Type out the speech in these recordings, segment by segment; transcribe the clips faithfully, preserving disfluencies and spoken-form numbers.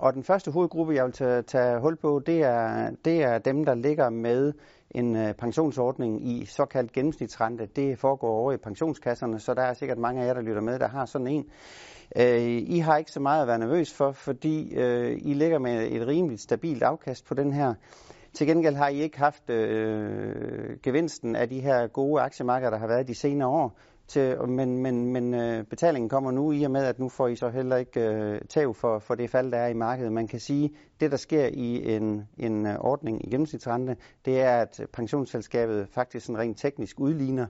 Og den første hovedgruppe, jeg vil tage, tage hul på, det er, det er dem, der ligger med en øh, pensionsordning i såkaldt gennemsnitsrente. Det foregår over i pensionskasserne, så der er sikkert mange af jer, der lytter med, der har sådan en. Øh, I har ikke så meget at være nervøs for, fordi øh, I ligger med et rimeligt stabilt afkast på den her. Til gengæld har I ikke haft øh, gevinsten af de her gode aktiemarkeder, der har været de senere år. Til, men men, men øh, betalingen kommer nu i og med, at nu får I så heller ikke øh, tæv for, for det fald, der er i markedet. Man kan sige, at det, der sker i en, en ordning i gennemsnitsrente, det er, at pensionsselskabet faktisk sådan rent teknisk udligner.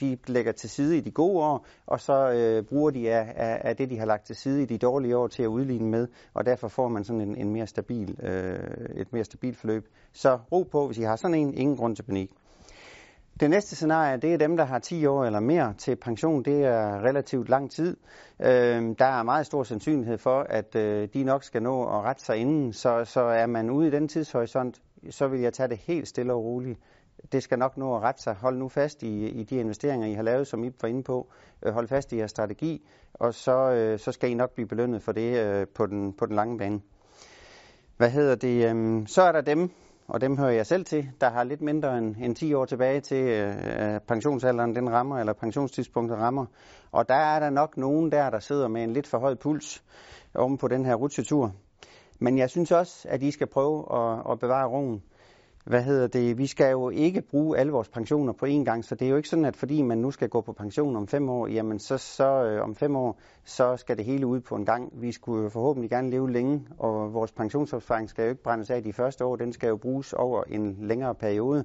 De lægger til side i de gode år, og så øh, bruger de af, af, af det, de har lagt til side i de dårlige år til at udligne med, og derfor får man sådan en, en mere stabil, øh, et mere stabilt forløb. Så ro på, hvis I har sådan en, ingen grund til panik. Det næste scenarie, det er dem, der har ti år eller mere til pension. Det er relativt lang tid. Øhm, der er meget stor sandsynlighed for, at øh, de nok skal nå at rette sig inden. Så, så er man ude i den tidshorisont, så vil jeg tage det helt stille og roligt. Det skal nok nå at rette sig. Hold nu fast i, i de investeringer, I har lavet, som I var inde på. Hold fast i jeres strategi, og så, øh, så skal I nok blive belønnet for det øh, på, den, på den lange bane. Hvad hedder det? Øhm, så er der dem... og dem hører jeg selv til, der har lidt mindre end, end ti år tilbage til øh, pensionsalderen, den rammer, eller pensionstidspunktet rammer. Og der er der nok nogen der, der sidder med en lidt for høj puls oven på den her rutsjetur. Men jeg synes også, at I skal prøve at, at bevare roen. Hvad hedder det? Vi skal jo ikke bruge alle vores pensioner på én gang, så det er jo ikke sådan, at fordi man nu skal gå på pension om fem år, jamen så, så øh, om fem år, så skal det hele ud på en gang. Vi skulle forhåbentlig gerne leve længe, og vores pensionsopsparing skal jo ikke brændes af de første år. Den skal jo bruges over en længere periode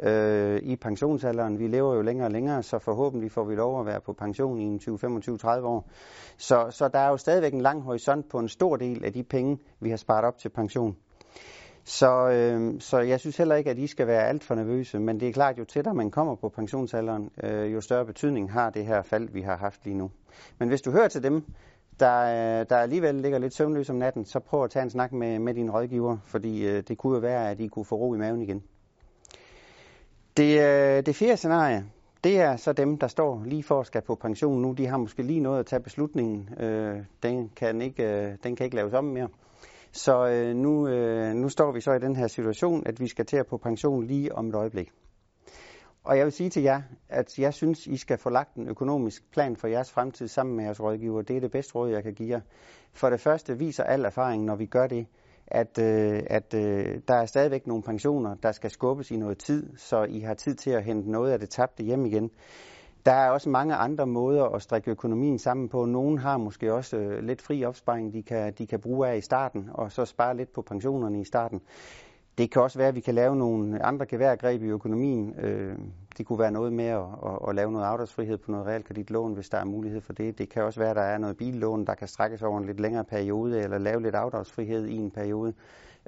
øh, i pensionsalderen. Vi lever jo længere og længere, så forhåbentlig får vi lov at være på pension i en tyve, femogtyve, tredive år. Så, så der er jo stadigvæk en lang horisont på en stor del af de penge, vi har sparet op til pension. Så, øh, så jeg synes heller ikke, at I skal være alt for nervøse, men det er klart, jo tættere man kommer på pensionsalderen, øh, jo større betydning har det her fald, vi har haft lige nu. Men hvis du hører til dem, der, der alligevel ligger lidt søvnløs om natten, så prøv at tage en snak med, med din rådgiver, fordi øh, det kunne jo være, at I kunne få ro i maven igen. Det, øh, det fjerde scenarie, det er så dem, der står lige for at skal på pension nu. De har måske lige nået at tage beslutningen. Øh, den, kan ikke, øh, den kan ikke laves om mere. Så øh, nu, øh, nu står vi så i den her situation, at vi skal til at på pension lige om et øjeblik. Og jeg vil sige til jer, at jeg synes, I skal få lagt en økonomisk plan for jeres fremtid sammen med jeres rådgiver. Det er det bedste råd, jeg kan give jer. For det første viser al erfaring, når vi gør det, at, øh, at øh, der er stadigvæk nogle pensioner, der skal skubbes i noget tid, så I har tid til at hente noget af det tabte hjem igen. Der er også mange andre måder at strikke økonomien sammen på. Nogle har måske også øh, lidt fri opsparing, de kan, de kan bruge af i starten, og så spare lidt på pensionerne i starten. Det kan også være, at vi kan lave nogle andre geværgreb i økonomien. Øh, det kunne være noget med at, at, at lave noget afdragsfrihed på noget realkreditlån, hvis der er mulighed for det. Det kan også være, at der er noget billån, der kan strækkes over en lidt længere periode, eller lave lidt afdragsfrihed i en periode.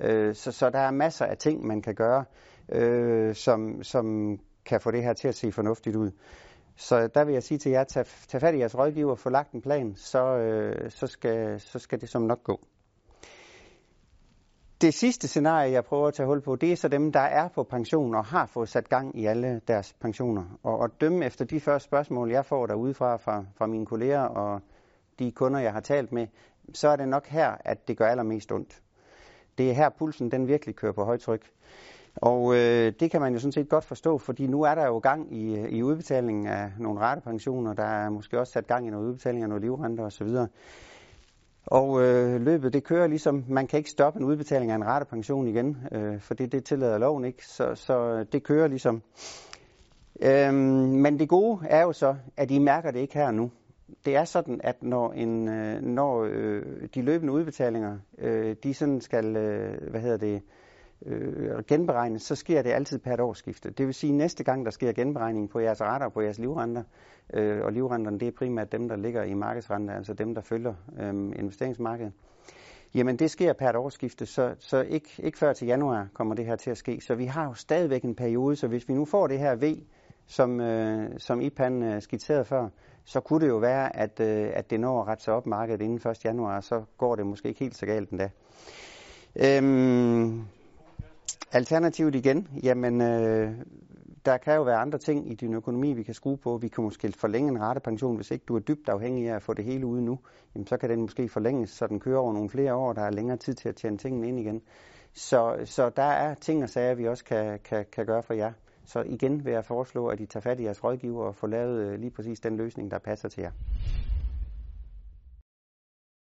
Øh, så, så der er masser af ting, man kan gøre, øh, som, som kan få det her til at se fornuftigt ud. Så der vil jeg sige til jer, tag, tag fat i jeres rådgiver og få lagt en plan, så, øh, så, skal, så skal det som nok gå. Det sidste scenarie, jeg prøver at tage hul på, det er så dem, der er på pension og har fået sat gang i alle deres pensioner. Og at dømme efter de første spørgsmål, jeg får derudefra fra, fra mine kolleger og de kunder, jeg har talt med, så er det nok her, at det gør allermest ondt. Det er her, pulsen den virkelig kører på højtryk. Og øh, det kan man jo sådan set godt forstå, fordi nu er der jo gang i, i udbetalingen af nogle ratepensioner, der er måske også sat gang i noget udbetaling af noget livrenter osv. Og øh, løbet det kører ligesom, man kan ikke stoppe en udbetaling af en ratepension igen, øh, for det, det tillader loven ikke, så, så det kører ligesom. Øhm, men det gode er jo så, at I mærker det ikke her nu. Det er sådan, at når, en, når øh, de løbende udbetalinger, øh, de sådan skal, øh, hvad hedder det, Øh, genberegnes, så sker det altid per et årsskifte. Det vil sige, at næste gang, der sker genberegning på jeres rater og på jeres livrenter, øh, og livrenterne, det er primært dem, der ligger i markedsrenter, altså dem, der følger øh, investeringsmarkedet, jamen det sker per et årsskifte, så, så ikke, ikke før til januar kommer det her til at ske. Så vi har jo stadigvæk en periode, så hvis vi nu får det her V, som, øh, som I P A N øh, skitserede før, så kunne det jo være, at, øh, at det når at rette sig op markedet inden første januar, så går det måske ikke helt så galt endda. Øhm Alternativet igen, jamen øh, der kan jo være andre ting i din økonomi, vi kan skrue på. Vi kan måske forlænge en ratepension, hvis ikke du er dybt afhængig af at få det hele ude nu. Jamen, så kan den måske forlænges, så den kører over nogle flere år, der er længere tid til at tjene tingene ind igen. Så, så der er ting og sager, vi også kan, kan, kan gøre for jer. Så igen vil jeg foreslå, at I tager fat i jeres rådgiver og får lavet lige præcis den løsning, der passer til jer.